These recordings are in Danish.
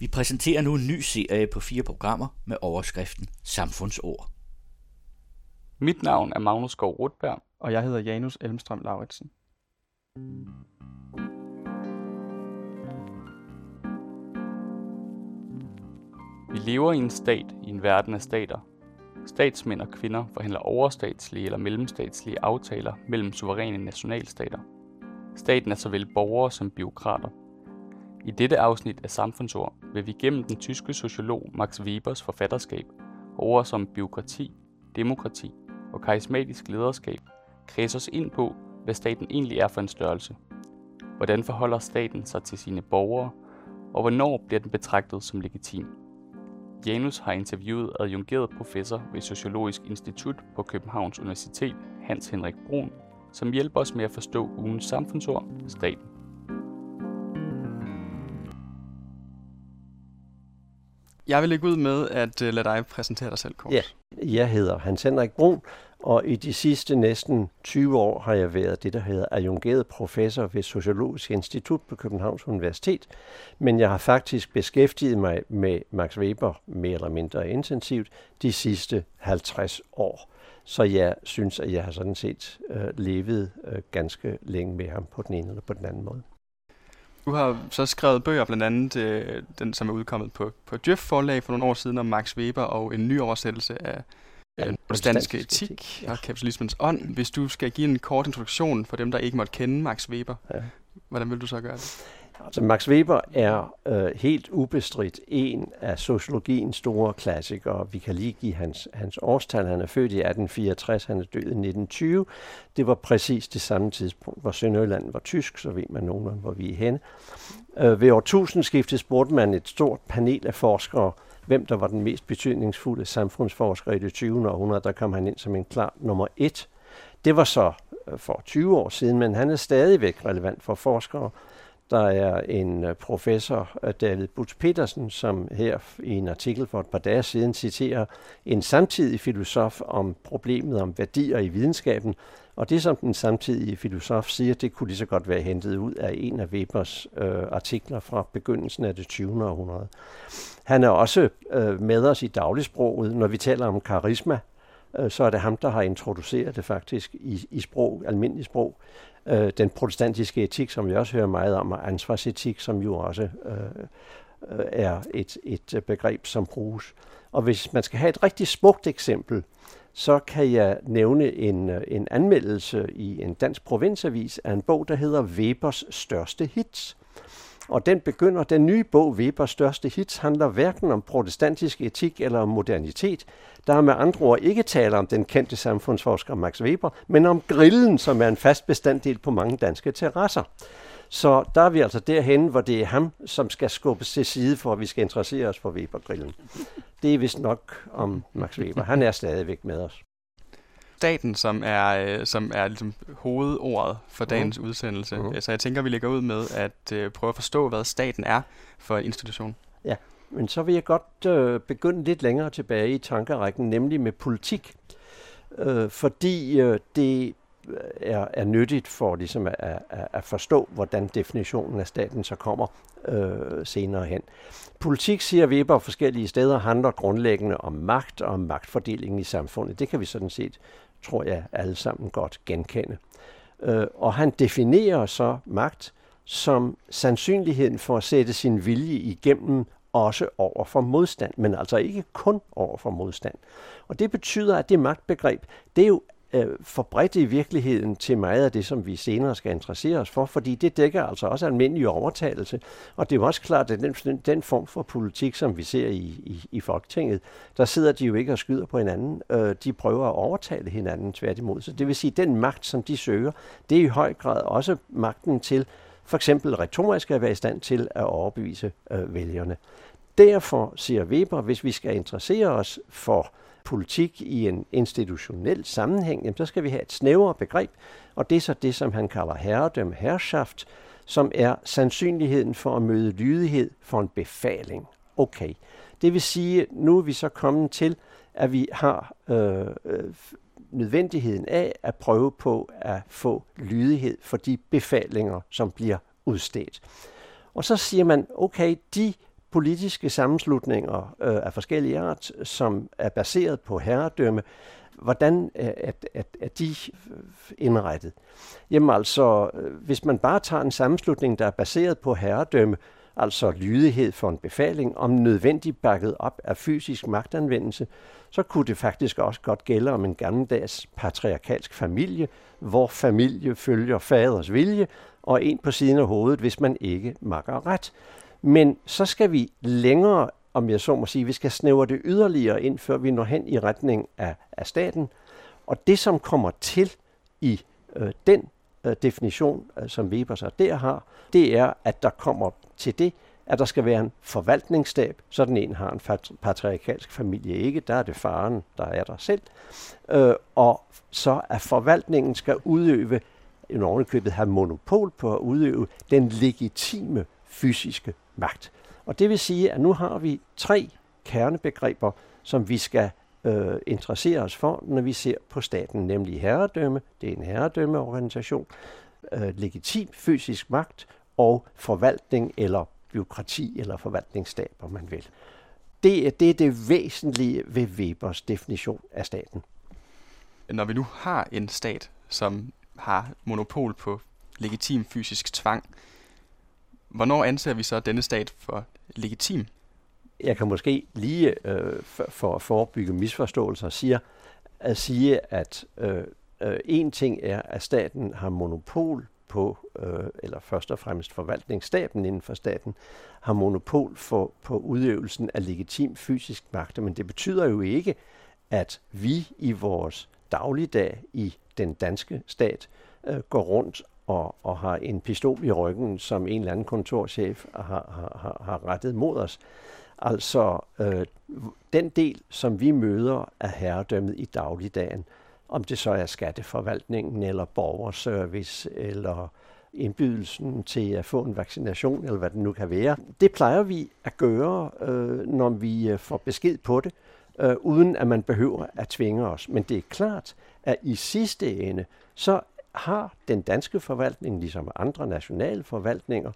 Vi præsenterer nu en ny serie på 4 programmer med overskriften Samfundsord. Mit navn er Magnus Gård Rutberg, og jeg hedder Janus Elmstrøm Lauritsen. Vi lever i en stat i en verden af stater. Statsmænd og kvinder forhandler overstatslige eller mellemstatslige aftaler mellem suveræne nationalstater. Staten er såvel borgere som bureaukrater. I dette afsnit af Samfundsord vil vi gennem den tyske sociolog Max Webers forfatterskab ord som bureaukrati, demokrati og karismatisk lederskab kredse os ind på, hvad staten egentlig er for en størrelse. Hvordan forholder staten sig til sine borgere, og hvornår bliver den betragtet som legitim? Janus har interviewet adjungeret professor ved Sociologisk Institut på Københavns Universitet, Hans Henrik Brun, som hjælper os med at forstå ugens samfundsord, staten. Jeg vil lægge ud med at lade dig præsentere dig selv kort. Ja. Jeg hedder Hans Henrik Brun, og i de sidste næsten 20 år har jeg været det, der hedder adjungeret professor ved Sociologisk Institut på Københavns Universitet. Men jeg har faktisk beskæftiget mig med Max Weber mere eller mindre intensivt de sidste 50 år. Så jeg synes, at jeg har sådan set levet ganske længe med ham på den ene eller på den anden måde. Du har så skrevet bøger, blandt andet den, som er udkommet på Djøf Forlag for nogle år siden om Max Weber og en ny oversættelse af protestantisk etik og kapitalismens ånd. Hvis du skal give en kort introduktion for dem, der ikke måtte kende Max Weber, hvordan vil du så gøre det? Altså, Max Weber er helt ubestridt en af sociologiens store klassikere. Vi kan lige give hans årstal. Han er født i 1864, han er død i 1920. Det var præcis det samme tidspunkt, hvor Sønderjylland var tysk, så ved man nogenlunde, hvor vi er henne. Ved årtusindskiftet spurgte man et stort panel af forskere, hvem der var den mest betydningsfulde samfundsforsker i det 20. århundrede. Der kom han ind som en klar nummer 1. Det var så for 20 år siden, men han er stadigvæk relevant for forskere. Der er en professor, David Buts Petersen, som her i en artikel for et par dage siden citerer en samtidig filosof om problemet om værdier i videnskaben. Og det, som den samtidige filosof siger, det kunne lige så godt være hentet ud af en af Webers artikler fra begyndelsen af det 20. århundrede. Han er også med os i dagligsproget, når vi taler om karisma. Så er det ham, der har introduceret det faktisk i sprog, almindelig sprog. Den protestantiske etik, som vi også hører meget om, og ansvarsetik, som jo også er et begreb, som bruges. Og hvis man skal have et rigtig smukt eksempel, så kan jeg nævne en anmeldelse i en dansk provinsavis af en bog, der hedder Webers største hits. Og den begynder, den nye bog, Webers største hits, handler hverken om protestantisk etik eller om modernitet. Der er med andre ord ikke tale om den kendte samfundsforsker Max Weber, men om grillen, som er en fast bestanddel på mange danske terrasser. Så der er vi altså derhen, hvor det er ham, som skal skubbes til side for, at vi skal interessere os for Weber-grillen. Det er vist nok om Max Weber. Han er stadigvæk med os. Staten, som er ligesom hovedordet for dagens udsendelse. Så jeg tænker, vi lægger ud med at prøve at forstå, hvad staten er for en institution. Ja, men så vil jeg godt begynde lidt længere tilbage i tankerækken, nemlig med politik. Fordi det er nyttigt for ligesom at forstå, hvordan definitionen af staten så kommer senere hen. Politik, siger Weber, forskellige steder handler grundlæggende om magt og om magtfordelingen i samfundet. Det kan vi sådan set, tror jeg, alle sammen godt genkende. Og han definerer så magt som sandsynligheden for at sætte sin vilje igennem, også over for modstand, men altså ikke kun over for modstand. Og det betyder, at det magtbegreb, det er jo forbredt i virkeligheden til meget af det, som vi senere skal interessere os for, fordi det dækker altså også almindelig overtagelse. Og det er jo også klart, at den form for politik, som vi ser i Folketinget, der sidder de jo ikke og skyder på hinanden. De prøver at overtale hinanden tværtimod. Så det vil sige, at den magt, som de søger, det er i høj grad også magten til, for eksempel retorisk at være i stand til at overbevise vælgerne. Derfor, siger Weber, hvis vi skal interessere os for politik i en institutionel sammenhæng, jamen, så skal vi have et snævrere begreb, og det er så det, som han kalder herredømme, herrschaft, som er sandsynligheden for at møde lydighed for en befaling. Okay, det vil sige, nu er vi så kommet til, at vi har nødvendigheden af at prøve på at få lydighed for de befalinger, som bliver udstedt. Og så siger man, okay, de politiske sammenslutninger af forskellige art, som er baseret på herredømme, hvordan er de indrettet? Jamen altså, hvis man bare tager en sammenslutning, der er baseret på herredømme, altså lydighed for en befaling, om nødvendigt bakket op af fysisk magtanvendelse, så kunne det faktisk også godt gælde om en gammeldags patriarkalsk familie, hvor familie følger faders vilje, og en på siden af hovedet, hvis man ikke makker ret. Men så skal vi længere, om jeg så må sige, vi skal snævre det yderligere ind, før vi når hen i retning af staten. Og det, som kommer til i den definition, som Weber så der har, det er, at der kommer til det, at der skal være en forvaltningsstab, så den ene har en patriarkalsk familie ikke, der er det faren, der er der selv, og så at forvaltningen skal udøve, i ovenikøbet have monopol på at udøve den legitime fysiske magt. Og det vil sige, at nu har vi 3 kernebegreber, som vi skal interessere os for, når vi ser på staten, nemlig herredømme, det er en herredømmeorganisation, legitim fysisk magt og forvaltning eller byråkrati eller forvaltningsstab, om man vil. Det er det væsentlige ved Webers definition af staten. Når vi nu har en stat, som har monopol på legitim fysisk tvang, hvornår anser vi så denne stat for legitim? Jeg kan måske lige for at forebygge misforståelser sige, at en ting er, at staten har monopol på, eller først og fremmest forvaltningsstaben inden for staten, har monopol på udøvelsen af legitim fysisk magt. Men det betyder jo ikke, at vi i vores dagligdag i den danske stat går rundt og har en pistol i ryggen, som en eller anden kontorchef har rettet mod os. Altså den del, som vi møder af herredømmet i dagligdagen, om det så er skatteforvaltningen, eller borgerservice, eller indbydelsen til at få en vaccination, eller hvad det nu kan være. Det plejer vi at gøre, når vi får besked på det, uden at man behøver at tvinge os. Men det er klart, at i sidste ende, så har den danske forvaltning, ligesom andre nationale forvaltninger,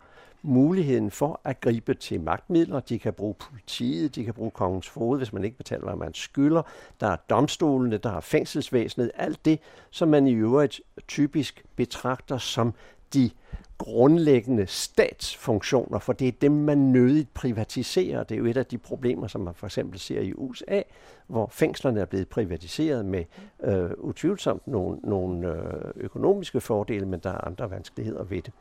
muligheden for at gribe til magtmidler. De kan bruge politiet, de kan bruge kongens foged, hvis man ikke betaler, hvad man skylder. Der er domstolene, der er fængselsvæsenet, alt det, som man i øvrigt typisk betragter som de grundlæggende statsfunktioner, for det er dem, man nødigt privatiserer. Det er jo et af de problemer, som man for eksempel ser i USA, hvor fængslerne er blevet privatiseret med utvivlsomt nogle økonomiske fordele, men der er andre vanskeligheder ved det.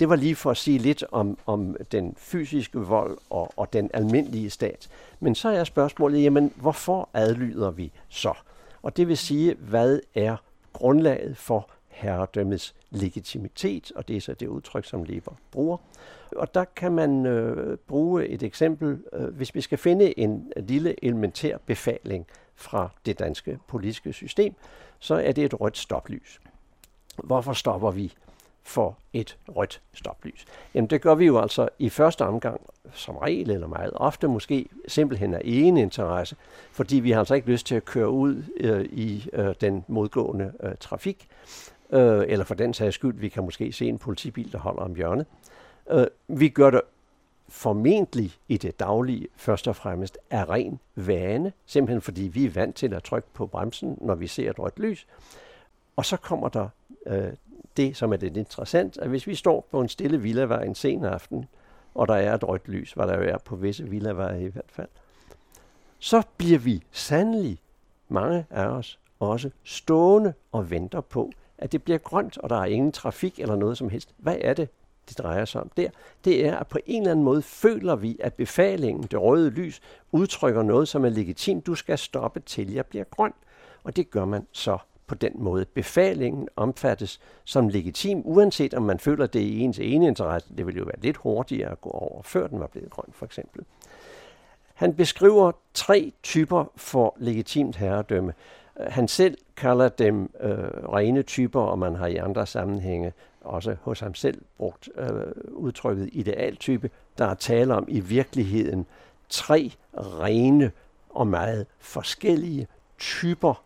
Det var lige for at sige lidt om den fysiske vold og den almindelige stat. Men så er spørgsmålet, jamen hvorfor adlyder vi så? Og det vil sige, hvad er grundlaget for herredømmets legitimitet, og det er så det udtryk, som Weber bruger. Og der kan man bruge et eksempel, hvis vi skal finde en lille elementær befaling fra det danske politiske system, så er det et rødt stoplys. Hvorfor stopper vi for et rødt stoplys? Jamen det gør vi jo altså i første omgang, som regel eller meget ofte måske, simpelthen af egen interesse, fordi vi har altså ikke lyst til at køre ud i den modgående trafik, eller for den sags skyld, vi kan måske se en politibil, der holder om hjørnet. Vi gør det formentlig i det daglige, først og fremmest, af ren vane, simpelthen fordi vi er vant til at trykke på bremsen, når vi ser et rødt lys. Og så kommer der det, som er lidt interessant, at hvis vi står på en stille villavej en sen aften, og der er et rødt lys, hvad der jo er på visse villaveje i hvert fald, så bliver vi sandelig, mange af os, også stående og venter på, at det bliver grønt, og der er ingen trafik eller noget som helst. Hvad er det, det drejer sig om der? Det er, at på en eller anden måde føler vi, at befalingen, det røde lys, udtrykker noget, som er legitimt. Du skal stoppe til, jeg bliver grøn. Og det gør man så på den måde. Befalingen omfattes som legitim, uanset om man føler, det er ens ene interesse. Det ville jo være lidt hurtigere at gå over, før den var blevet grøn, for eksempel. Han beskriver 3 typer for legitimt herredømme. Han selv kalder dem rene typer, og man har i andre sammenhænge også hos ham selv brugt udtrykket idealtype. Der er tale om i virkeligheden 3 rene og meget forskellige typer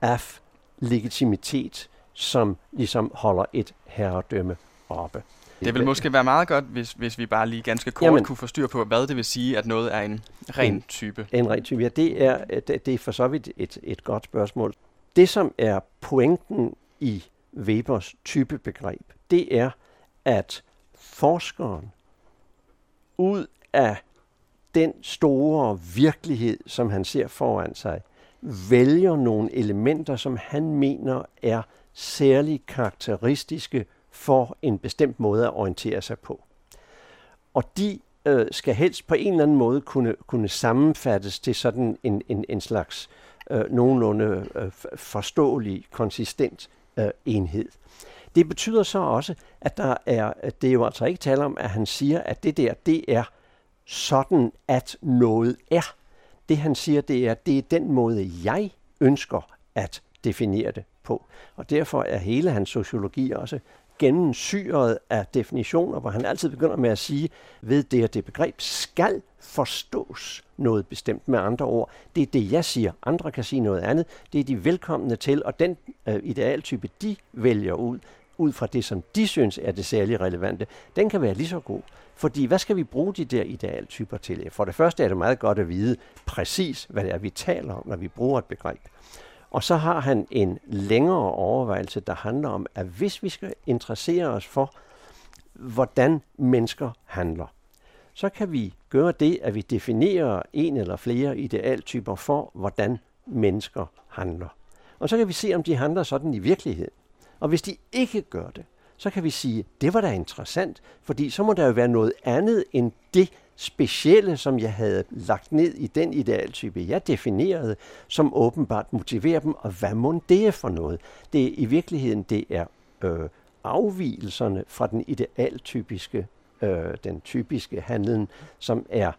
af legitimitet, som ligesom holder et herredømme oppe. Det vil måske være meget godt, hvis vi bare lige ganske kort kunne få styr på, hvad det vil sige, at noget er en ren type. En ren type, ja, det er for så vidt et godt spørgsmål. Det, som er pointen i Webers typebegreb, det er, at forskeren ud af den store virkelighed, som han ser foran sig, vælger nogle elementer, som han mener er særligt karakteristiske for en bestemt måde at orientere sig på. Og de skal helst på en eller anden måde kunne sammenfattes til sådan en slags nogenlunde forståelig, konsistent enhed. Det betyder så også, at det er jo altså ikke tale om, at han siger, at det er sådan, at noget er. Det han siger, det er den måde, jeg ønsker at definere det på. Og derfor er hele hans sociologi også gennemsyret af definitioner, hvor han altid begynder med at sige, ved det og det begreb skal forstås noget bestemt. Med andre ord, det er det, jeg siger. Andre kan sige noget andet. Det er de velkomne til, og den idealtype, de vælger ud fra det, som de synes er det særligt relevante, den kan være lige så god. Fordi hvad skal vi bruge de der idealtyper til? For det første er det meget godt at vide præcis, hvad det er, vi taler om, når vi bruger et begreb. Og så har han en længere overvejelse, der handler om, at hvis vi skal interessere os for, hvordan mennesker handler, så kan vi gøre det, at vi definerer en eller flere idealtyper for, hvordan mennesker handler. Og så kan vi se, om de handler sådan i virkeligheden. Og hvis de ikke gør det, så kan vi sige, det var da interessant, fordi så må der jo være noget andet end det specielle, som jeg havde lagt ned i den idealtype, jeg definerede, som åbenbart motiverer dem, og hvad mon det er for noget? Det er i virkeligheden, det er afvigelserne fra den idealtypiske, den typiske handlen, som er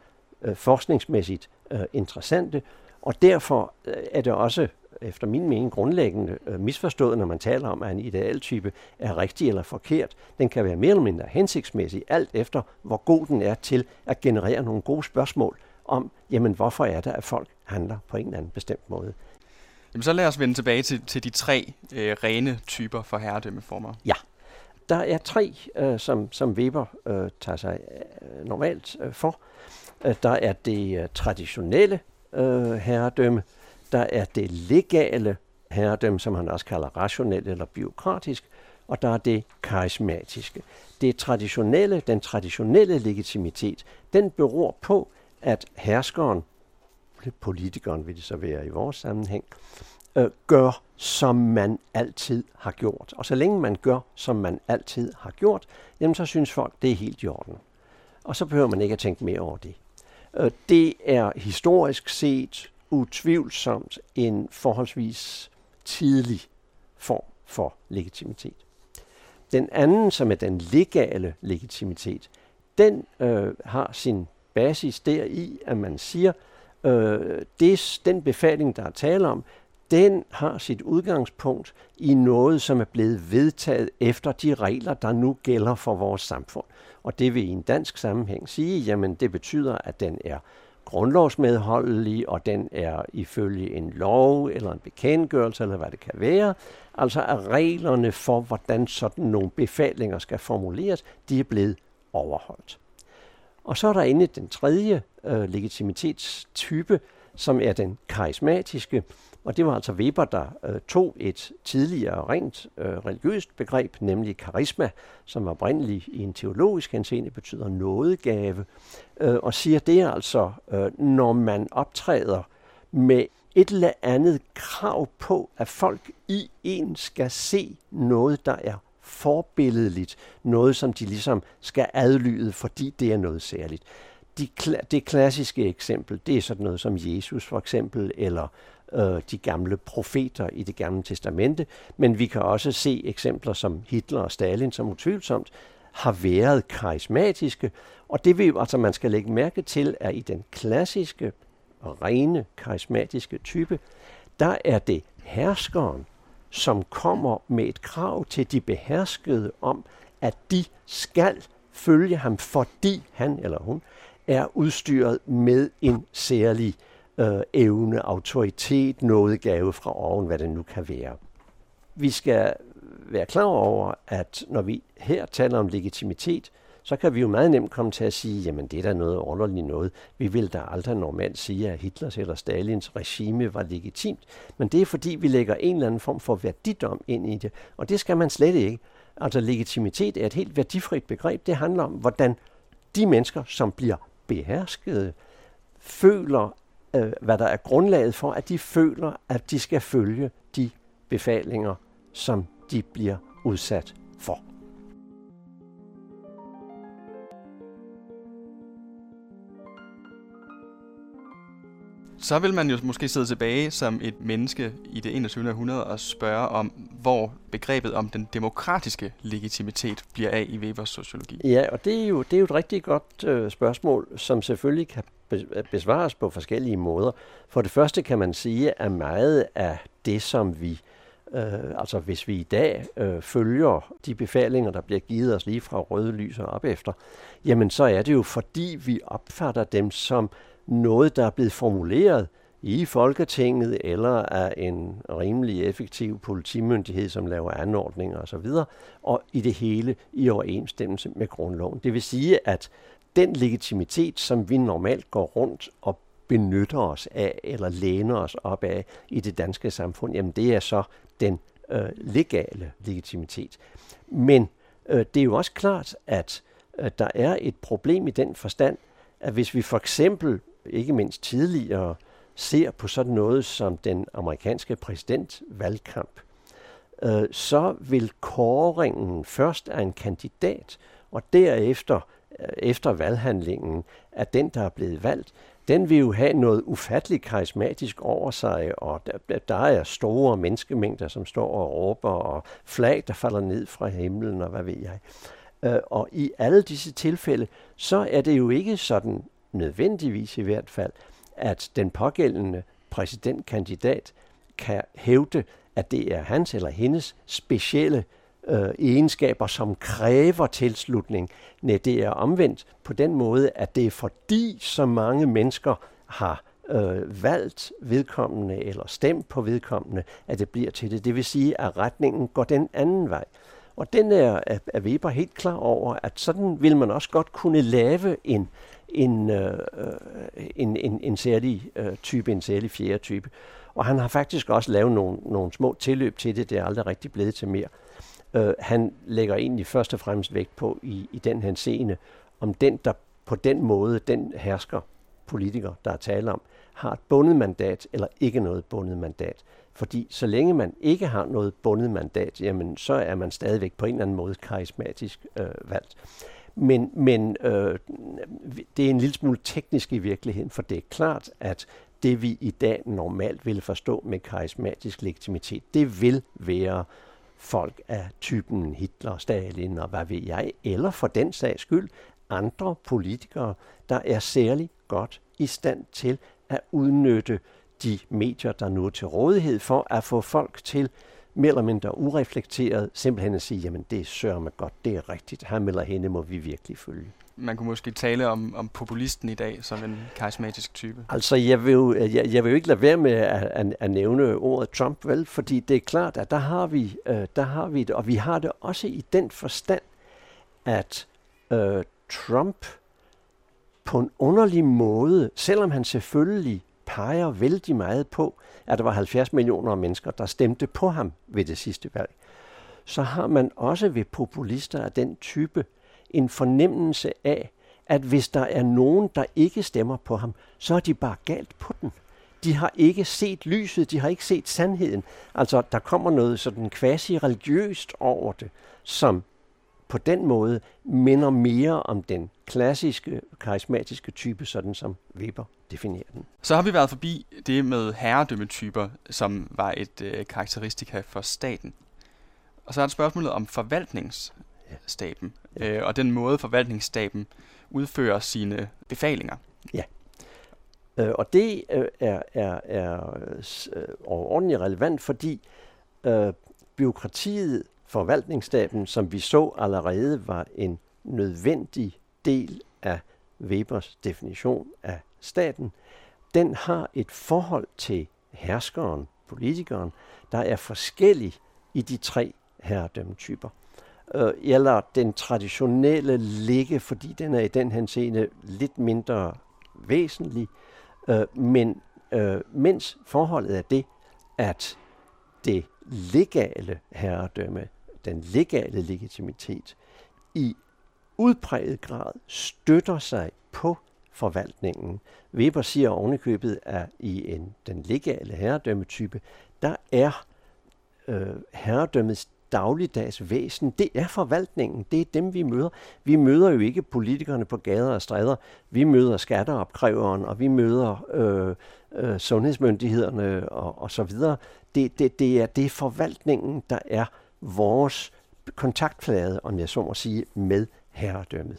forskningsmæssigt interessante, og derfor er det også efter min mening grundlæggende misforstået, når man taler om, at en idealtype er rigtig eller forkert. Den kan være mere eller mindre hensigtsmæssig, alt efter hvor god den er til at generere nogle gode spørgsmål om, jamen hvorfor er det, at folk handler på en eller anden bestemt måde. Jamen så lad os vende tilbage til de tre rene typer for herredømmeformer. Ja, der er tre, som Weber tager sig normalt for. Der er det traditionelle herredømme, der er det legale herredømme, som han også kalder rationelt eller bureaukratisk, og der er det karismatiske. Det traditionelle, den traditionelle legitimitet, den beror på, at herskeren, politikeren vil det så være i vores sammenhæng, gør, som man altid har gjort. Og så længe man gør, som man altid har gjort, jamen så synes folk, det er helt i orden. Og så behøver man ikke at tænke mere over det. Det er historisk set utvivlsomt en forholdsvis tidlig form for legitimitet. Den anden, som er den legale legitimitet, den har sin basis deri, at man siger, den befaling, der er tale om, den har sit udgangspunkt i noget, som er blevet vedtaget efter de regler, der nu gælder for vores samfund. Og det vil i en dansk sammenhæng sige, jamen det betyder, at den er grundlovsmedholdelig, og den er ifølge en lov eller en bekendtgørelse, eller hvad det kan være. Altså er reglerne for, hvordan sådan nogle befalinger skal formuleres, de er blevet overholdt. Og så er der inde den tredje legitimitetstype, som er den karismatiske, og det var altså Weber, der tog et tidligere rent religiøst begreb, nemlig karisma, som oprindeligt i en teologisk henseende betyder nådegave, og siger det er altså, når man optræder med et eller andet krav på, at folk i en skal se noget, der er forbilledeligt, noget som de ligesom skal adlyde, fordi det er noget særligt. Det klassiske eksempel, det er sådan noget som Jesus for eksempel, eller de gamle profeter i Det Gamle Testamente, men vi kan også se eksempler som Hitler og Stalin, som utvivlsomt har været karismatiske, og det vil jo altså, man skal lægge mærke til, at i den klassiske, rene karismatiske type, der er det herskeren, som kommer med et krav til de beherskede om, at de skal følge ham, fordi han eller hun er udstyret med en særlig evne, autoritet, nådegave fra oven, hvad det nu kan være. Vi skal være klar over, at når vi her taler om legitimitet, så kan vi jo meget nemt komme til at sige, jamen det er da noget underligt noget. Vi vil da aldrig normalt sige, at Hitlers eller Stalins regime var legitimt. Men det er fordi, vi lægger en eller anden form for værdidom ind i det, og det skal man slet ikke. Altså legitimitet er et helt værdifrit begreb. Det handler om, hvordan de mennesker, som bliver beherskede, føler, hvad der er grundlaget for, at de føler, at de skal følge de befalinger, som de bliver udsat for. Så vil man jo måske sidde tilbage som et menneske i det 21. århundrede og spørge om, hvor begrebet om den demokratiske legitimitet bliver af i Webers sociologi. Ja, og det er jo et rigtig godt spørgsmål, som selvfølgelig kan besvares på forskellige måder. For det første kan man sige, at meget af det, som vi, altså hvis vi i dag følger de befalinger, der bliver givet os lige fra røde lys og op efter, jamen så er det jo fordi, vi opfatter dem som noget, der er blevet formuleret i Folketinget eller af en rimelig effektiv politimyndighed, som laver anordninger osv., og i det hele i overensstemmelse med grundloven. Det vil sige, at den legitimitet, som vi normalt går rundt og benytter os af eller læner os op af i det danske samfund, jamen det er så den legale legitimitet. Men det er jo også klart, at der er et problem i den forstand, at hvis vi for eksempel, ikke mindst tidligere, ser på sådan noget som den amerikanske præsidentvalgkamp, så vil kåringen først af en kandidat, og derefter, efter valghandlingen, at den, der er blevet valgt, den vil jo have noget ufatteligt karismatisk over sig, og der er store menneskemængder, som står og råber, og flag, der falder ned fra himlen, og hvad ved jeg. Og i alle disse tilfælde, så er det jo ikke sådan, nødvendigvis i hvert fald, at den pågældende præsidentkandidat kan hævde, at det er hans eller hendes specielle egenskaber, som kræver tilslutning. Nej, det er omvendt på den måde, at det er fordi så mange mennesker har valgt vedkommende eller stemt på vedkommende, at det bliver til det. Det vil sige, at retningen går den anden vej. Og den er Weber helt klar over, at sådan vil man også godt kunne lave en særlig type, en særlig fjerde type. Og han har faktisk også lavet nogle små tilløb til det, det er aldrig rigtig blevet til mere. Han lægger egentlig først og fremmest vægt på i den henseende, om den, der på den måde, den hersker politiker, der er tale om, har et bundet mandat eller ikke noget bundet mandat. Fordi så længe man ikke har noget bundet mandat, jamen så er man stadigvæk på en eller anden måde karismatisk valgt. Men det er en lille smule teknisk i virkeligheden, for det er klart, at det vi i dag normalt vil forstå med karismatisk legitimitet, det vil være folk af typen Hitler, Stalin og hvad ved jeg, eller for den sags skyld andre politikere, der er særlig godt i stand til at udnytte de medier, der nu er til rådighed for at få folk til mere eller mindre ureflekteret simpelthen at sige, jamen det sørger man godt, det er rigtigt, ham eller hende må vi virkelig følge. Man kunne måske tale om populisten i dag som en karismatisk type. Altså jeg vil jo ikke lade være med at nævne ordet Trump, vel, fordi det er klart, at der har vi det, og vi har det også i den forstand, at Trump på en underlig måde, selvom han selvfølgelig peger vældig meget på, at der var 70 millioner mennesker, der stemte på ham ved det sidste valg, så har man også ved populister af den type en fornemmelse af, at hvis der er nogen, der ikke stemmer på ham, så er de bare galt på den. De har ikke set lyset, de har ikke set sandheden. Altså, der kommer noget sådan quasi-religiøst over det, som på den måde minder mere om den klassiske, karismatiske type, sådan som Weber definerer den. Så har vi været forbi det med herredømmetyper, som var et karakteristika for staten. Og så er der spørgsmålet om forvaltningsstaben, og den måde forvaltningsstaben udfører sine befalinger. Ja, og det er overordentligt relevant, fordi bureaukratiet, forvaltningsstaben, som vi så allerede, var en nødvendig del af Webers definition af staten. Den har et forhold til herskeren, politikeren, der er forskellig i de tre herredømmetyper. Eller den traditionelle ligge, fordi den er i den henseende lidt mindre væsentlig. Men mens forholdet er det, at det legale herredømme, den legale legitimitet, i udpræget grad støtter sig på forvaltningen. Weber siger ovenikøbet, at i den legale herredømmetype, der er herredømmets dagligdags væsen, det er forvaltningen, det er dem, vi møder. Vi møder jo ikke politikerne på gader og stræder, vi møder skatteopkræveren, og vi møder sundhedsmyndighederne og så videre. Det er forvaltningen, der er vores kontaktflade, om jeg så må sige, med herredømmet.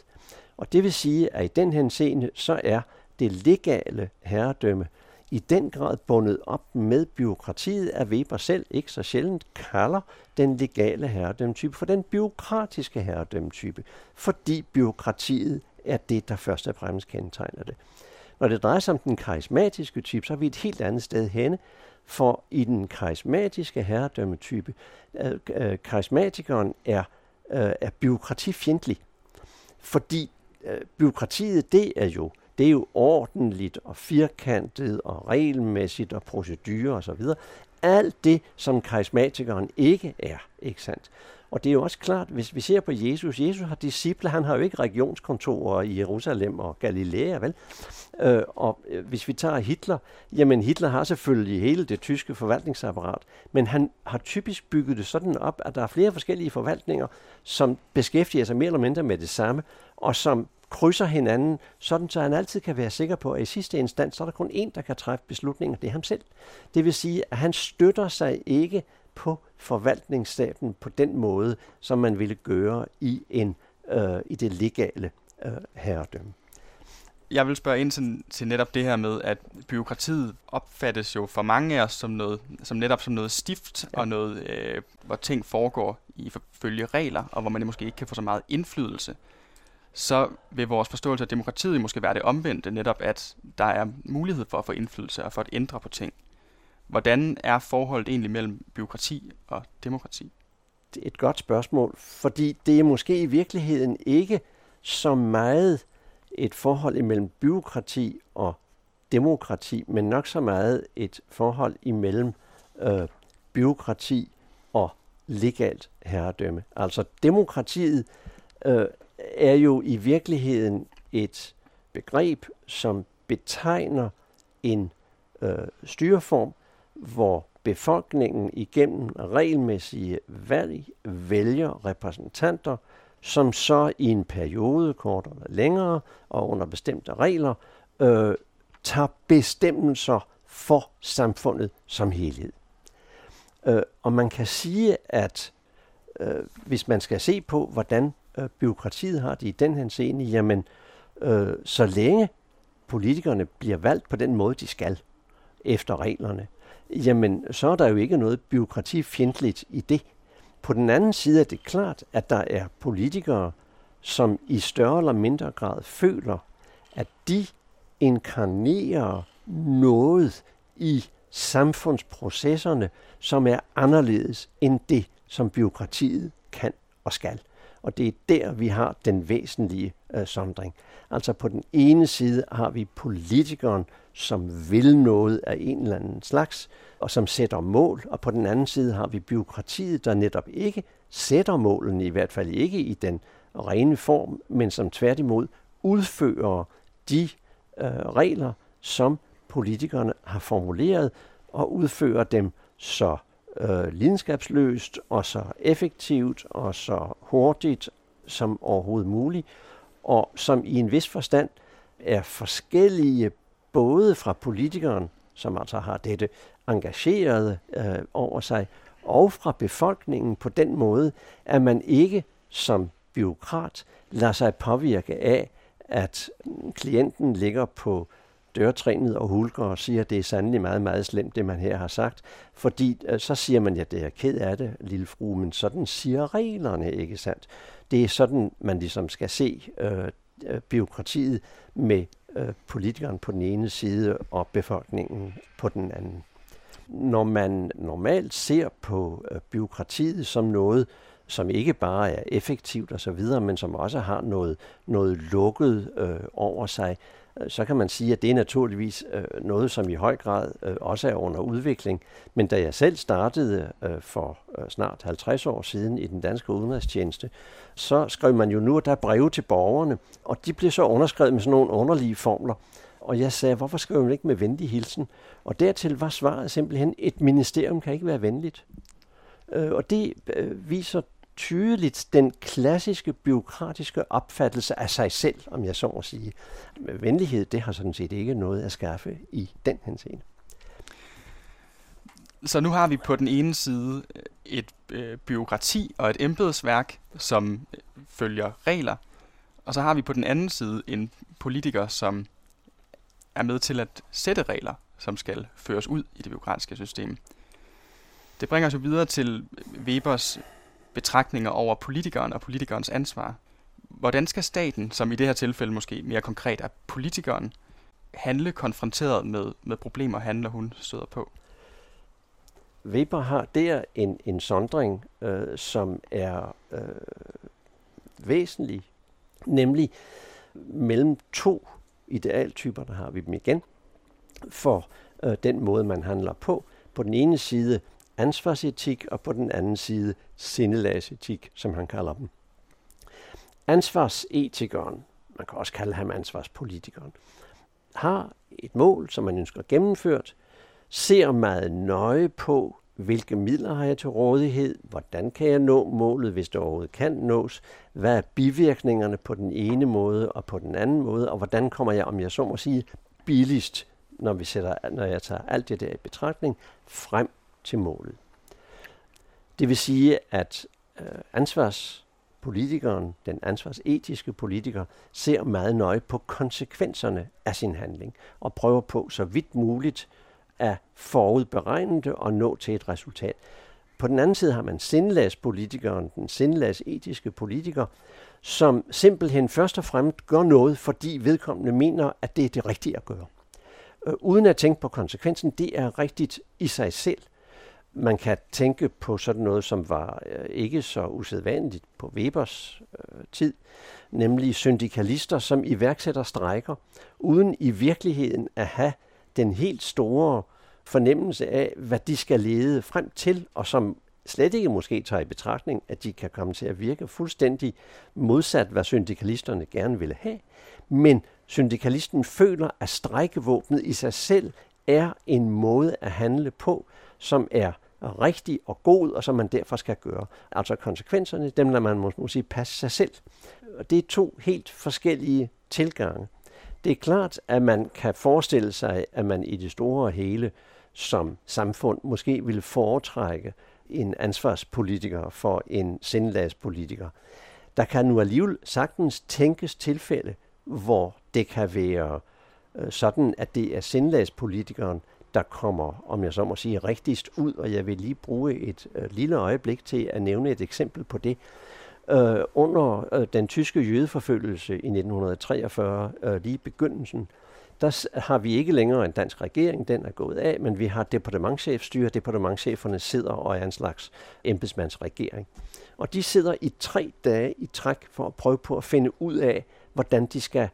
Og det vil sige, at i den henseende, så er det legale herredømme i den grad bundet op med byråkratiet, at Weber selv ikke så sjældent kalder den legale herredømmetype for den bureaukratiske herredømmetype, fordi bureaukratiet er det, der først og fremmest kendetegner det. Når det drejer sig om den karismatiske type, så er vi et helt andet sted henne, for i den karismatiske herredømmetype, karismatikeren er bureaukratifjendtlig, fordi bureaukratiet, det er jo ordentligt og firkantet og regelmæssigt og procedurer og så videre. Alt det, som karismatikeren ikke er, ikke sandt? Og det er jo også klart, hvis vi ser på Jesus. Jesus har disciple, han har jo ikke regionskontorer i Jerusalem og Galilea, vel? Og hvis vi tager Hitler, jamen Hitler har selvfølgelig hele det tyske forvaltningsapparat, men han har typisk bygget det sådan op, at der er flere forskellige forvaltninger, som beskæftiger sig mere eller mindre med det samme, og som krydser hinanden, sådan så han altid kan være sikker på, at i sidste instans, så er der kun én, der kan træffe beslutninger, det er ham selv. Det vil sige, at han støtter sig ikke på forvaltningsstaten på den måde, som man ville gøre i det legale herredømme. Jeg vil spørge ind til netop det her med, at byråkratiet opfattes jo for mange af os som noget stift, ja, og noget, hvor ting foregår ifølge regler, og hvor man måske ikke kan få så meget indflydelse. Så vil vores forståelse af demokratiet måske være det omvendte, netop at der er mulighed for at få indflydelse og for at ændre på ting. Hvordan er forholdet egentlig mellem byråkrati og demokrati? Det er et godt spørgsmål, fordi det er måske i virkeligheden ikke så meget et forhold imellem byråkrati og demokrati, men nok så meget et forhold imellem byråkrati og legalt herredømme. Altså demokratiet er jo i virkeligheden et begreb, som betegner en styreform, hvor befolkningen igennem regelmæssige valg vælger repræsentanter, som så i en periode, kortere eller længere, og under bestemte regler, tager bestemmelser for samfundet som helhed. Og man kan sige, at hvis man skal se på, hvordan bureaukratiet har det i den henseende, jamen så længe politikerne bliver valgt på den måde, de skal, efter reglerne, jamen så er der jo ikke noget bureaukratifjendtligt i det. På den anden side er det klart, at der er politikere, som i større eller mindre grad føler, at de inkarnerer noget i samfundsprocesserne, som er anderledes end det, som bureaukratiet kan og skal. Og det er der, vi har den væsentlige sondring. Altså på den ene side har vi politikeren, som vil noget af en eller anden slags, og som sætter mål, og på den anden side har vi bureaukratiet, der netop ikke sætter målen, i hvert fald ikke i den rene form, men som tværtimod udfører de regler, som politikerne har formuleret, og udfører dem så lidenskabsløst og så effektivt og så hurtigt som overhovedet muligt, og som i en vis forstand er forskellige både fra politikeren, som altså har dette engagerede over sig, og fra befolkningen på den måde, at man ikke som bureaukrat lader sig påvirke af, at klienten ligger på dørtrænet og hulker og siger, at det er sandelig meget, meget slemt, det man her har sagt. Fordi så siger man, ja, det er ked af det, lille frue, men sådan siger reglerne, ikke sandt? Det er sådan, man ligesom skal se bureaukratiet med politikeren på den ene side og befolkningen på den anden. Når man normalt ser på bureaukratiet som noget, som ikke bare er effektivt osv., men som også har noget lukket over sig, så kan man sige, at det er naturligvis noget, som i høj grad også er under udvikling. Men da jeg selv startede for snart 50 år siden i den danske udenrigstjeneste, så skrev man jo nu, at der er breve til borgerne, og de blev så underskrevet med sådan nogle underlige formler. Og jeg sagde, hvorfor skriver man ikke med venlig hilsen? Og dertil var svaret simpelthen, et ministerium kan ikke være venligt. Og det viser tydeligt den klassiske bureaukratiske opfattelse af sig selv, om jeg så må sige. Venlighed, det har sådan set ikke noget at skaffe i den henseende. Så nu har vi på den ene side et bureaukrati og et embedsværk, som følger regler, og så har vi på den anden side en politiker, som er med til at sætte regler, som skal føres ud i det bureaukratiske system. Det bringer os jo videre til Webers betragtninger over politikeren og politikerens ansvar. Hvordan skal staten, som i det her tilfælde måske mere konkret er politikeren, handle konfronteret med problemer, han og hun støder på? Weber har der en sondring, som er væsentlig, nemlig mellem to idealtyper, der har vi dem igen, for den måde, man handler på. På den ene side ansvarsetik, og på den anden side sindelagsetik, som han kalder dem. Ansvarsetikeren, man kan også kalde ham ansvarspolitikeren, har et mål, som man ønsker gennemført, ser meget nøje på, hvilke midler har jeg til rådighed, hvordan kan jeg nå målet, hvis det overhovedet kan nås, hvad er bivirkningerne på den ene måde og på den anden måde, og hvordan kommer jeg, om jeg så må sige, billigst, når jeg tager alt det der i betragtning, frem til målet. Det vil sige, at ansvarspolitikeren, den ansvarsetiske politiker, ser meget nøje på konsekvenserne af sin handling og prøver på så vidt muligt at forudberegne det og nå til et resultat. På den anden side har man sindelagspolitikeren, den sindelagsetiske politiker, som simpelthen først og fremmest gør noget, fordi vedkommende mener, at det er det rigtige at gøre. Uden at tænke på konsekvensen, det er rigtigt i sig selv. Man kan tænke på sådan noget, som var ikke så usædvanligt på Webers tid, nemlig syndikalister, som iværksætter strejker, uden i virkeligheden at have den helt store fornemmelse af, hvad de skal lede frem til, og som slet ikke måske tager i betragtning, at de kan komme til at virke fuldstændig modsat, hvad syndikalisterne gerne ville have. Men syndikalisten føler, at strejkevåbnet i sig selv er en måde at handle på, som er rigtig og god, og som man derfor skal gøre. Altså konsekvenserne, dem lader man måske passe sig selv. Og det er to helt forskellige tilgange. Det er klart, at man kan forestille sig, at man i det store hele som samfund måske vil foretrække en ansvarspolitiker for en sindelagspolitiker. Der kan nu alligevel sagtens tænkes tilfælde, hvor det kan være sådan, at det er sindelagspolitikeren, der kommer, om jeg så må sige, rigtigst ud, og jeg vil lige bruge et lille øjeblik til at nævne et eksempel på det. Under den tyske jødeforfølgelse i 1943, lige i begyndelsen, der har vi ikke længere en dansk regering, den er gået af, men vi har departementschefstyre, departementscheferne sidder og er en slags embedsmandsregering. Og de sidder i 3 dage i træk for at prøve på at finde ud af, hvordan de skal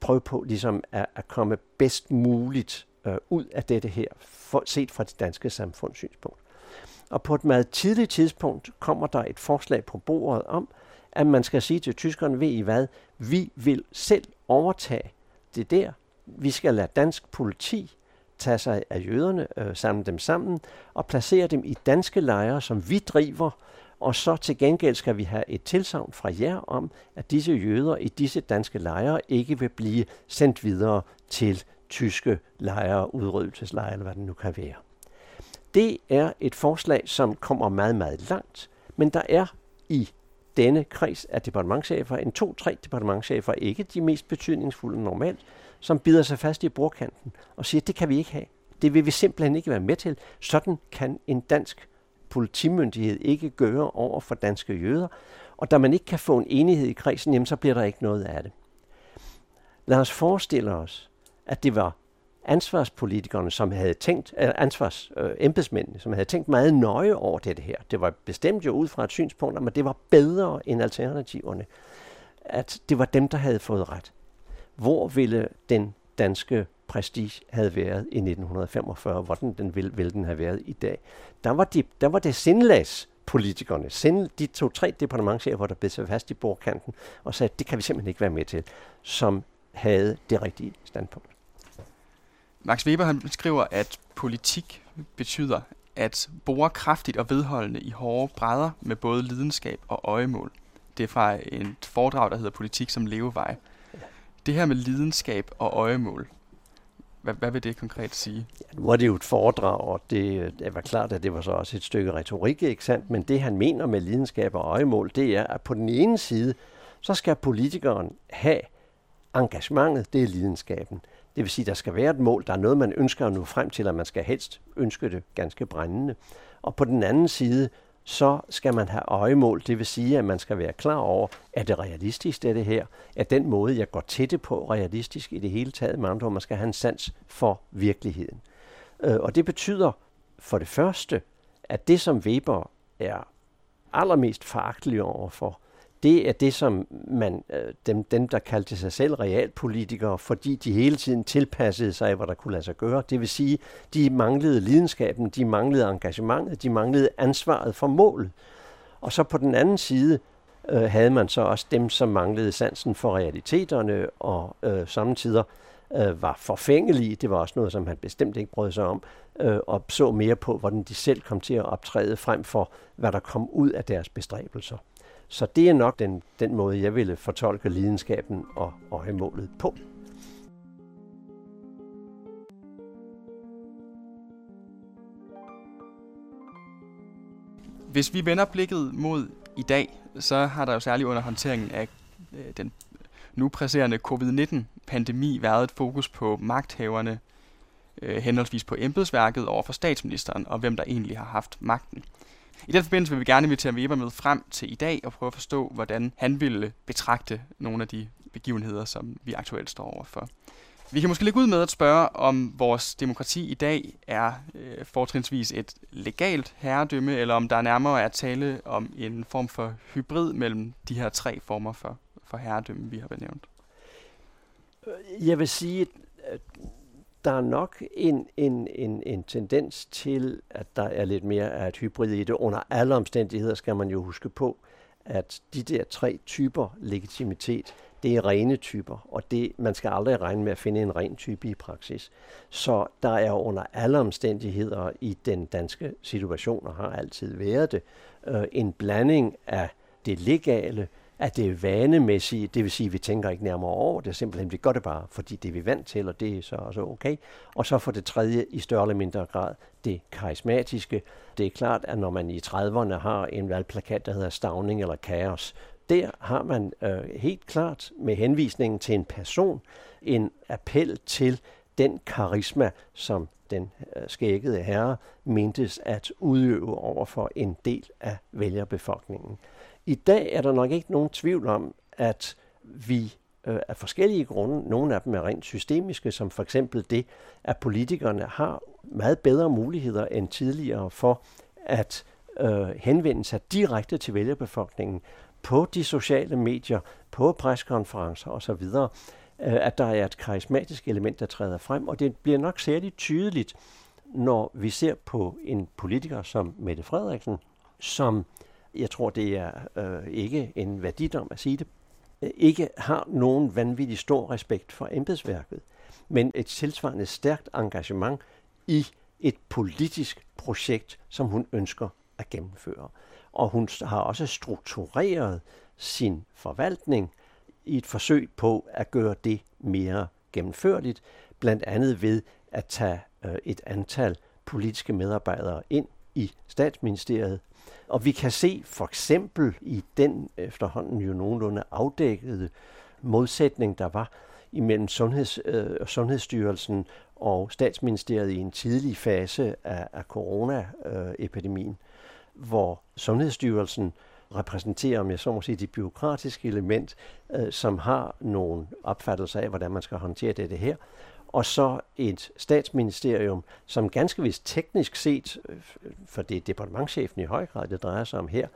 prøve på ligesom at komme bedst muligt ud af dette her, set fra det danske samfundssynspunkt. Og på et meget tidligt tidspunkt kommer der et forslag på bordet om, at man skal sige til tyskerne, ved I hvad, vi vil selv overtage det der. Vi skal lade dansk politi tage sig af jøderne, samle dem sammen og placere dem i danske lejre, som vi driver, og så til gengæld skal vi have et tilsagn fra jer om, at disse jøder i disse danske lejre ikke vil blive sendt videre til tyske lejre, udryddelseslejre eller hvad det nu kan være. Det er et forslag, som kommer meget, meget langt, men der er i denne kreds af departementschefer en 2-3 departementschefer, ikke de mest betydningsfulde normalt, som bider sig fast i bordkanten og siger, det kan vi ikke have. Det vil vi simpelthen ikke være med til. Sådan kan en dansk politimyndighed ikke gøre over for danske jøder, og da man ikke kan få en enighed i kredsen, jamen, så bliver der ikke noget af det. Lad os forestille os, at det var ansvarspolitikerne, som havde tænkt, embedsmændene, som havde tænkt meget nøje over det her. Det var bestemt jo ud fra et synspunkt, men det var bedre end alternativerne, at det var dem, der havde fået ret. Hvor ville den danske prestige havde været i 1945, hvordan den ville den have været i dag? Der var det sindlads politikerne, de 2-3 departementschefer, der blev så fast i bordkanten og sagde, at det kan vi simpelthen ikke være med til, som havde det rigtige standpunkt. Max Weber han skriver, at politik betyder at bore kraftigt og vedholdende i hårde brædder med både lidenskab og øjemål. Det er fra et foredrag, der hedder Politik som levevej. Det her med lidenskab og øjemål, hvad vil det konkret sige? Ja, nu er det jo et foredrag, og det var klart, at det var så også et stykke retorik, ikke sandt? Men det, han mener med lidenskab og øjemål, det er, at på den ene side, så skal politikeren have engagementet, det er lidenskaben. Det vil sige, der skal være et mål, der er noget, man ønsker at nå frem til, og man skal helst ønske det ganske brændende. Og på den anden side, så skal man have øjemål, det vil sige, at man skal være klar over, er det realistisk, det her? Er den måde, jeg går til det på, realistisk i det hele taget? Med andre ord, man skal have en sans for virkeligheden. Og det betyder for det første, at det, som Weber er allermest foragtelig overfor, det er det, som man, dem, der kaldte sig selv realpolitikere, fordi de hele tiden tilpassede sig, hvad der kunne lade sig gøre. Det vil sige, de manglede lidenskaben, de manglede engagementet, de manglede ansvaret for målet. Og så på den anden side havde man så også dem, som manglede sansen for realiteterne og samtidig var forfængelige. Det var også noget, som han bestemt ikke brød sig om, og så mere på, hvordan de selv kom til at optræde frem for, hvad der kom ud af deres bestræbelser. Så det er nok den måde, jeg ville fortolke lidenskaben og øjemålet på. Hvis vi vender blikket mod i dag, så har der jo særligt under håndteringen af den nu presserende covid-19-pandemi været et fokus på magthaverne, henholdsvis på embedsværket over for statsministeren og hvem der egentlig har haft magten. I den forbindelse vil vi gerne invitere Weber med frem til i dag og prøve at forstå, hvordan han ville betragte nogle af de begivenheder, som vi aktuelt står overfor. Vi kan måske lægge ud med at spørge, om vores demokrati i dag er fortrinsvis et legalt herredømme, eller om der nærmere er tale om en form for hybrid mellem de her 3 former for herredømme, vi har benævnt. Jeg vil sige, at der er nok en tendens til, at der er lidt mere af et hybrid i det. Under alle omstændigheder skal man jo huske på, at de der 3 typer legitimitet, det er rene typer, og man skal aldrig regne med at finde en ren type i praksis. Så der er under alle omstændigheder i den danske situation, og har altid været det, en blanding af det legale, at det er vanemæssigt, det vil sige, at vi tænker ikke nærmere over det, simpelthen vi gør det bare, fordi det er vi vant til, og det er så også okay. Og så for det tredje, i større eller mindre grad, det karismatiske. Det er klart, at når man i 30'erne har en valgplakat, der hedder Stavning eller Kaos, der har man helt klart med henvisningen til en person, en appel til den karisma, som den skækkede herre mentes at udøve over for en del af vælgerbefolkningen. I dag er der nok ikke nogen tvivl om, at vi af forskellige grunde, nogle af dem er rent systemiske, som for eksempel det, at politikerne har meget bedre muligheder end tidligere for at henvende sig direkte til vælgerbefolkningen på de sociale medier, på preskonferencer osv., at der er et karismatisk element, der træder frem, og det bliver nok særligt tydeligt, når vi ser på en politiker som Mette Frederiksen, som jeg tror, det er ikke en værdidom at sige det, ikke har nogen vanvittig stor respekt for embedsværket, men et tilsvarende stærkt engagement i et politisk projekt, som hun ønsker at gennemføre. Og hun har også struktureret sin forvaltning i et forsøg på at gøre det mere gennemførligt, blandt andet ved at tage et antal politiske medarbejdere ind i Statsministeriet. Og vi kan se for eksempel i den efterhånden jo nogenlunde afdækkede modsætning, der var imellem Sundhedsstyrelsen og Statsministeriet i en tidlig fase af coronaepidemien, hvor Sundhedsstyrelsen repræsenterer, om jeg så må sige, det bureaukratiske element, som har nogle opfattelser af, hvordan man skal håndtere det her, og så et statsministerium, som ganske vist teknisk set, for det er departementchefen i høj grad, det drejer sig om her,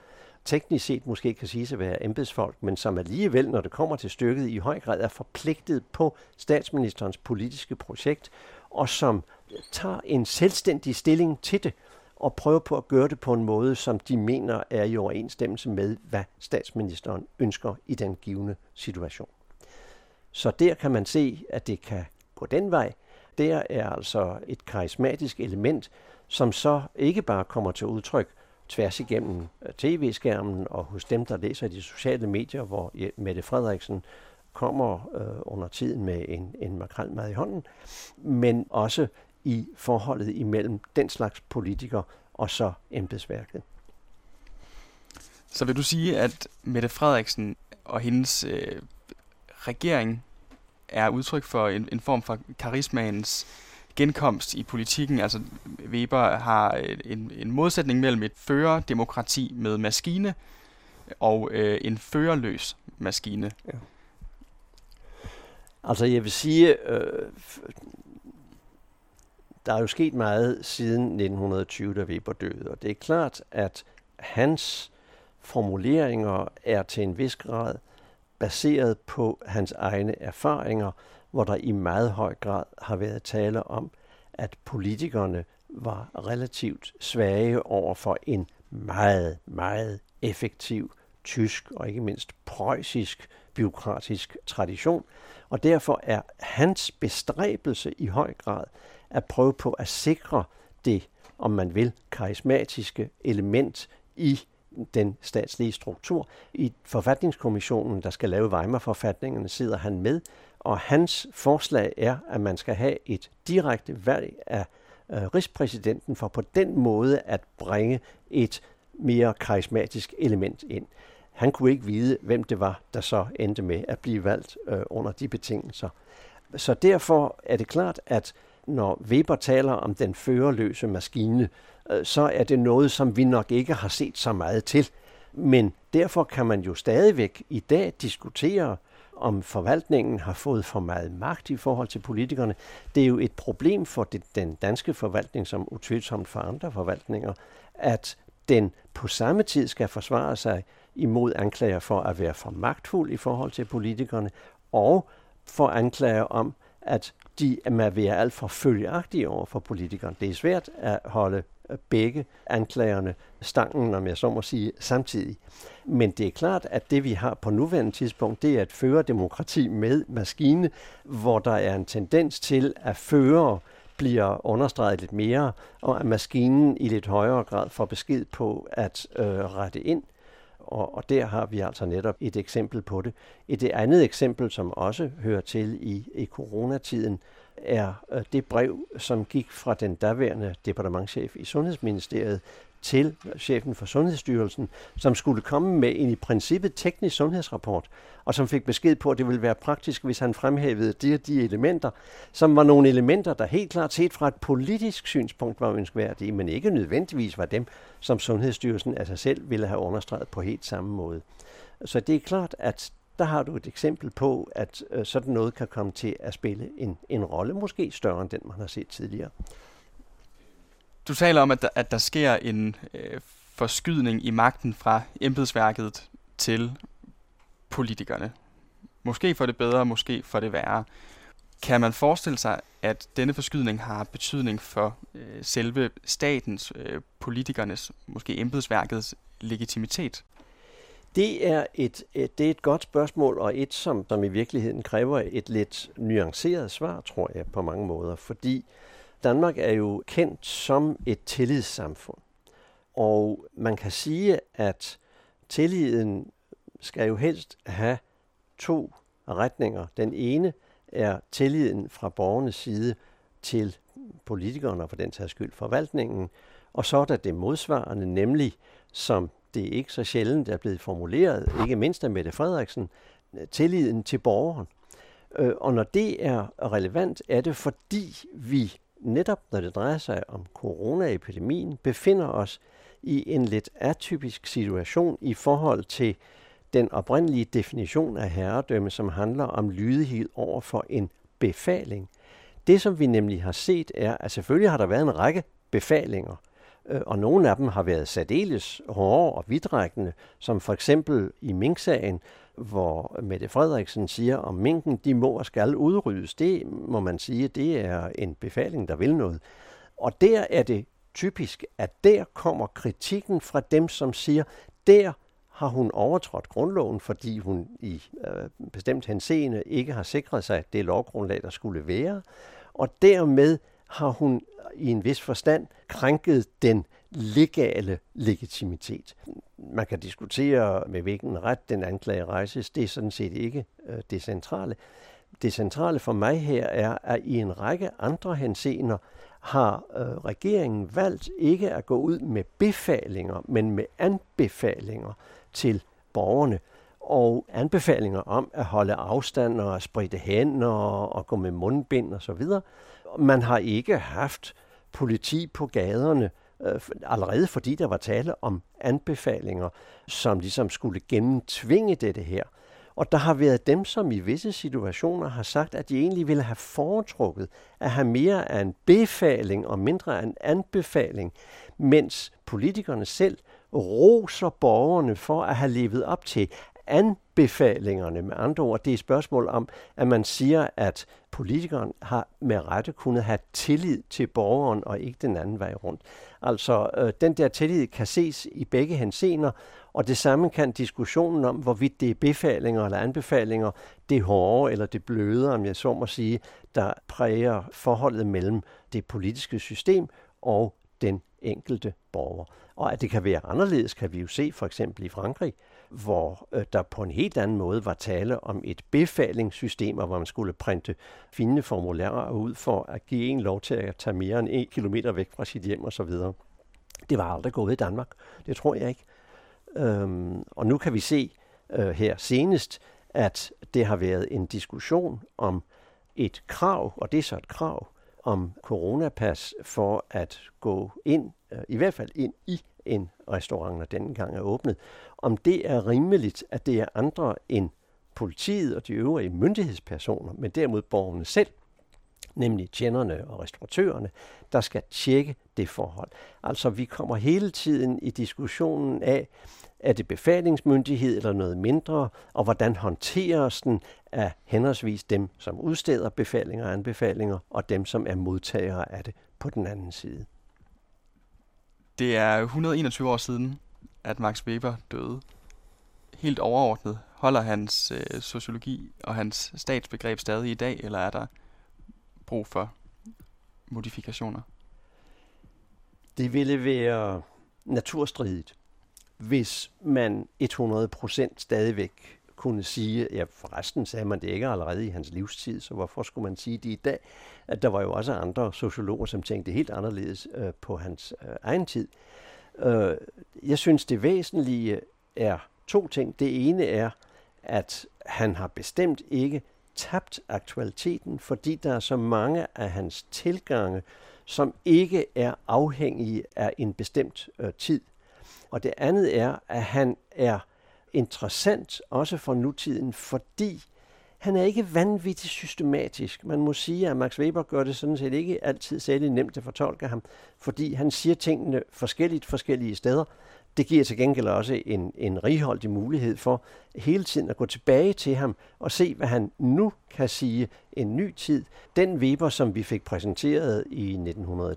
teknisk set måske kan siges at være embedsfolk, men som alligevel, når det kommer til stykket, i høj grad er forpligtet på statsministerens politiske projekt, og som tager en selvstændig stilling til det, og prøver på at gøre det på en måde, som de mener er i overensstemmelse med, hvad statsministeren ønsker i den givne situation. Så der kan man se, at det kan gå den vej. Der er altså et karismatisk element, som så ikke bare kommer til udtryk tværs igennem tv-skærmen og hos dem, der læser de sociale medier, hvor Mette Frederiksen kommer under tiden med en makrelmad i hånden, men også i forholdet imellem den slags politiker og så embedsværket. Så vil du sige, at Mette Frederiksen og hendes regering er udtryk for en form for karismaens genkomst i politikken? Altså Weber har en modsætning mellem et førerdemokrati med maskine og en førerløs maskine. Ja. Altså jeg vil sige, der er jo sket meget siden 1920, da Weber døde, og det er klart, at hans formuleringer er til en vis grad baseret på hans egne erfaringer, hvor der i meget høj grad har været tale om, at politikerne var relativt svage over for en meget, meget effektiv tysk og ikke mindst preussisk bureaukratisk tradition, og derfor er hans bestræbelse i høj grad at prøve på at sikre det, om man vil, karismatiske element i den statslige struktur. I forfatningskommissionen, der skal lave Weimar-forfatningerne, sidder han med, og hans forslag er, at man skal have et direkte valg af rigspræsidenten for på den måde at bringe et mere karismatisk element ind. Han kunne ikke vide, hvem det var, der så endte med at blive valgt under de betingelser. Så derfor er det klart, at når Weber taler om den førerløse maskine, så er det noget, som vi nok ikke har set så meget til. Men derfor kan man jo stadigvæk i dag diskutere, om forvaltningen har fået for meget magt i forhold til politikerne. Det er jo et problem for den danske forvaltning, som utvivlsomt for andre forvaltninger, at den på samme tid skal forsvare sig imod anklager for at være for magtfuld i forhold til politikerne, og for anklager om, at de er ved alt for følgeagtige over for politikerne. Det er svært at holde begge anklagerne stangen, om jeg så må sige, samtidig. Men det er klart, at det vi har på nuværende tidspunkt, det er et førerdemokrati med maskine, hvor der er en tendens til, at fører bliver understreget lidt mere, og at maskinen i lidt højere grad får besked på at rette ind. Og der har vi altså netop et eksempel på det. Et andet eksempel, som også hører til i coronatiden, er det brev, som gik fra den daværende departementschef i Sundhedsministeriet til chefen for Sundhedsstyrelsen, som skulle komme med en i princippet teknisk sundhedsrapport, og som fik besked på, at det ville være praktisk, hvis han fremhævede de elementer, som var nogle elementer, der helt klart set fra et politisk synspunkt var ønskværdige, men ikke nødvendigvis var dem, som Sundhedsstyrelsen af sig selv ville have understreget på helt samme måde. Så det er klart, at der har du et eksempel på, at sådan noget kan komme til at spille en rolle, måske større end den, man har set tidligere. Du taler om, at der sker en forskydning i magten fra embedsværket til politikerne. Måske for det bedre, måske for det værre. Kan man forestille sig, at denne forskydning har betydning for selve statens, politikernes, måske embedsværkets legitimitet? Det er et godt spørgsmål, og et, som i virkeligheden kræver et lidt nuanceret svar, tror jeg, på mange måder, fordi Danmark er jo kendt som et tillidssamfund, og man kan sige, at tilliden skal jo helst have to retninger. Den ene er tilliden fra borgernes side til politikerne og for den sags skyld forvaltningen, og så er der det modsvarende, nemlig som det er ikke så sjældent er blevet formuleret, ikke mindst af Mette Frederiksen, tilliden til borgeren. Og når det er relevant, er det fordi vi netop, når det drejer sig om coronaepidemien, befinder os i en lidt atypisk situation i forhold til den oprindelige definition af herredømme, som handler om lydighed over for en befaling. Det, som vi nemlig har set, er, at selvfølgelig har der været en række befalinger, og nogle af dem har været særdeles hårde og vidtrækkende, som for eksempel i minksagen, hvor Mette Frederiksen siger, om minken de må og skal udryddes. Det må man sige, det er en befaling, der vil noget. Og der er det typisk, at der kommer kritikken fra dem, som siger, der har hun overtrådt grundloven, fordi hun i bestemt henseende ikke har sikret sig det lovgrundlag, der skulle være. Og dermed har hun i en vis forstand krænket den legale legitimitet. Man kan diskutere, med hvilken ret den anklage rejses. Det er sådan set ikke det centrale. Det centrale for mig her er, at i en række andre henseender har regeringen valgt ikke at gå ud med befalinger, men med anbefalinger til borgerne. Og anbefalinger om at holde afstand og spritte hænder og gå med mundbind osv. Man har ikke haft politi på gaderne, allerede fordi der var tale om anbefalinger, som ligesom skulle gennemtvinge dette her. Og der har været dem, som i visse situationer har sagt, at de egentlig ville have foretrukket at have mere af en befaling og mindre af en anbefaling, mens politikerne selv roser borgerne for at have levet op til anbefalingerne. Med andre ord, det er et spørgsmål om, at man siger, at politikeren har med rette kunnet have tillid til borgeren og ikke den anden vej rundt. Altså, den der tillid kan ses i begge henseender, og det samme kan diskussionen om, hvorvidt det er befalinger eller anbefalinger, det hårde eller det bløde, om jeg så må sige, der præger forholdet mellem det politiske system og den enkelte borger. Og at det kan være anderledes, kan vi jo se for eksempel i Frankrig, hvor der på en helt anden måde var tale om et befalingssystem, hvor man skulle printe fine formularer ud for at give en lov til at tage mere end 1 kilometer væk fra sit hjem osv. Det var aldrig gået i Danmark. Det tror jeg ikke. Og nu kan vi se her senest, at det har været en diskussion om et krav, og det er så et krav, om coronapas for at gå ind, i hvert fald ind i en restaurant, når den engang er åbnet. Om det er rimeligt, at det er andre end politiet og de øvrige myndighedspersoner, men derimod borgerne selv, nemlig tjenerne og restauratørerne, der skal tjekke det forhold. Altså, vi kommer hele tiden i diskussionen af, er det befalingsmyndighed eller noget mindre, og hvordan håndteres den af henholdsvis dem, som udsteder befalinger og anbefalinger, og dem, som er modtagere af det på den anden side. Det er 121 år siden, at Max Weber døde. Helt overordnet, holder hans sociologi og hans statsbegreb stadig i dag, eller er der brug for modifikationer? Det ville være naturstridigt, hvis man 100% stadigvæk kunne sige, ja forresten sagde man det ikke allerede i hans livstid, så hvorfor skulle man sige det i dag? At der var jo også andre sociologer, som tænkte helt anderledes på hans egen tid. Jeg synes det væsentlige er 2 ting. Det ene er, at han har bestemt ikke tabt aktualiteten, fordi der er så mange af hans tilgange, som ikke er afhængige af en bestemt tid. Og det andet er, at han er interessant også for nutiden, fordi han er ikke vanvittigt systematisk. Man må sige, at Max Weber gør det sådan set ikke altid særlig nemt at fortolke ham, fordi han siger tingene forskelligt forskellige steder. Det giver til gengæld også en righoldig mulighed for hele tiden at gå tilbage til ham og se, hvad han nu kan sige en ny tid. Den Weber, som vi fik præsenteret i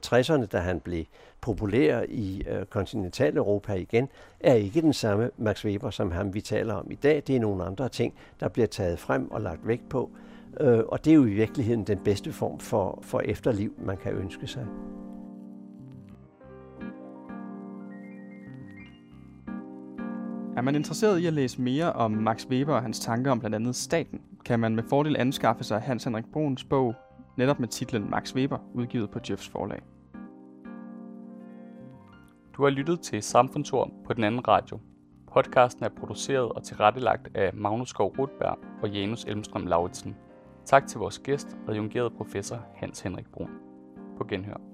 1960'erne, da han blev populær i kontinentaleuropa igen, er ikke den samme Max Weber, som ham vi taler om i dag. Det er nogle andre ting, der bliver taget frem og lagt vægt på. Og det er jo i virkeligheden den bedste form for efterliv, man kan ønske sig. Er man interesseret i at læse mere om Max Weber og hans tanker om blandt andet staten, kan man med fordel anskaffe sig Hans Henrik Bruns bog, netop med titlen Max Weber, udgivet på Djøfs Forlag. Du har lyttet til Samfundsord på Den Anden Radio. Podcasten er produceret og tilrettelagt af Magnus Skov Rutberg og Janus Elmstrøm Lauritsen. Tak til vores gæst, adjungeret professor Hans Henrik Brun. På genhør.